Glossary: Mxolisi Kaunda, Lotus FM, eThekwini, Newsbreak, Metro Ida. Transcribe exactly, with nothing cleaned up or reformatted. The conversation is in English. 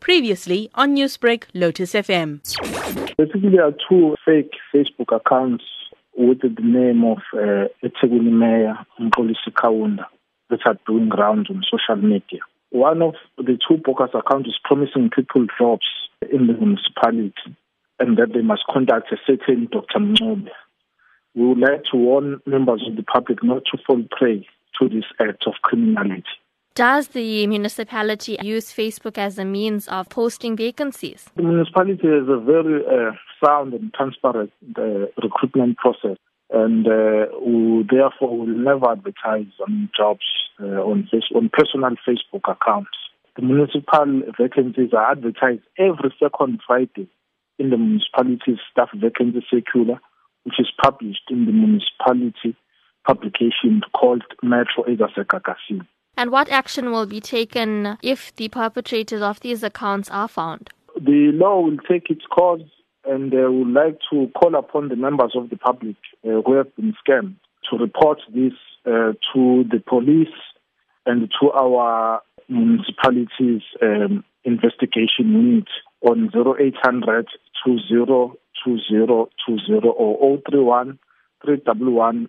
Previously on Newsbreak, Lotus F M. Basically, there are two fake Facebook accounts with the name of uh, eThekwini Mayor Mxolisi Kaunda that are doing rounds on social media. One of the two bogus accounts is promising people jobs in the municipality and that they must contact a certain Doctor Mxolisi. We would like to warn members of the public not to fall prey to this act of criminality. Does the municipality use Facebook as a means of posting vacancies? The municipality has a very uh, sound and transparent uh, recruitment process, and uh, we, therefore will never advertise on jobs uh, on, on personal Facebook accounts. The municipal vacancies are advertised every second Friday in the municipality's staff vacancy circular, which is published in the municipality publication called Metro Ida. And what action will be taken if the perpetrators of these accounts are found? The law will take its course, and uh, we would like to call upon the members of the public uh, who have been scammed to report this uh, to the police and to our municipality's um, investigation unit on zero eight hundred two zero two zero two zero or zero three one three one one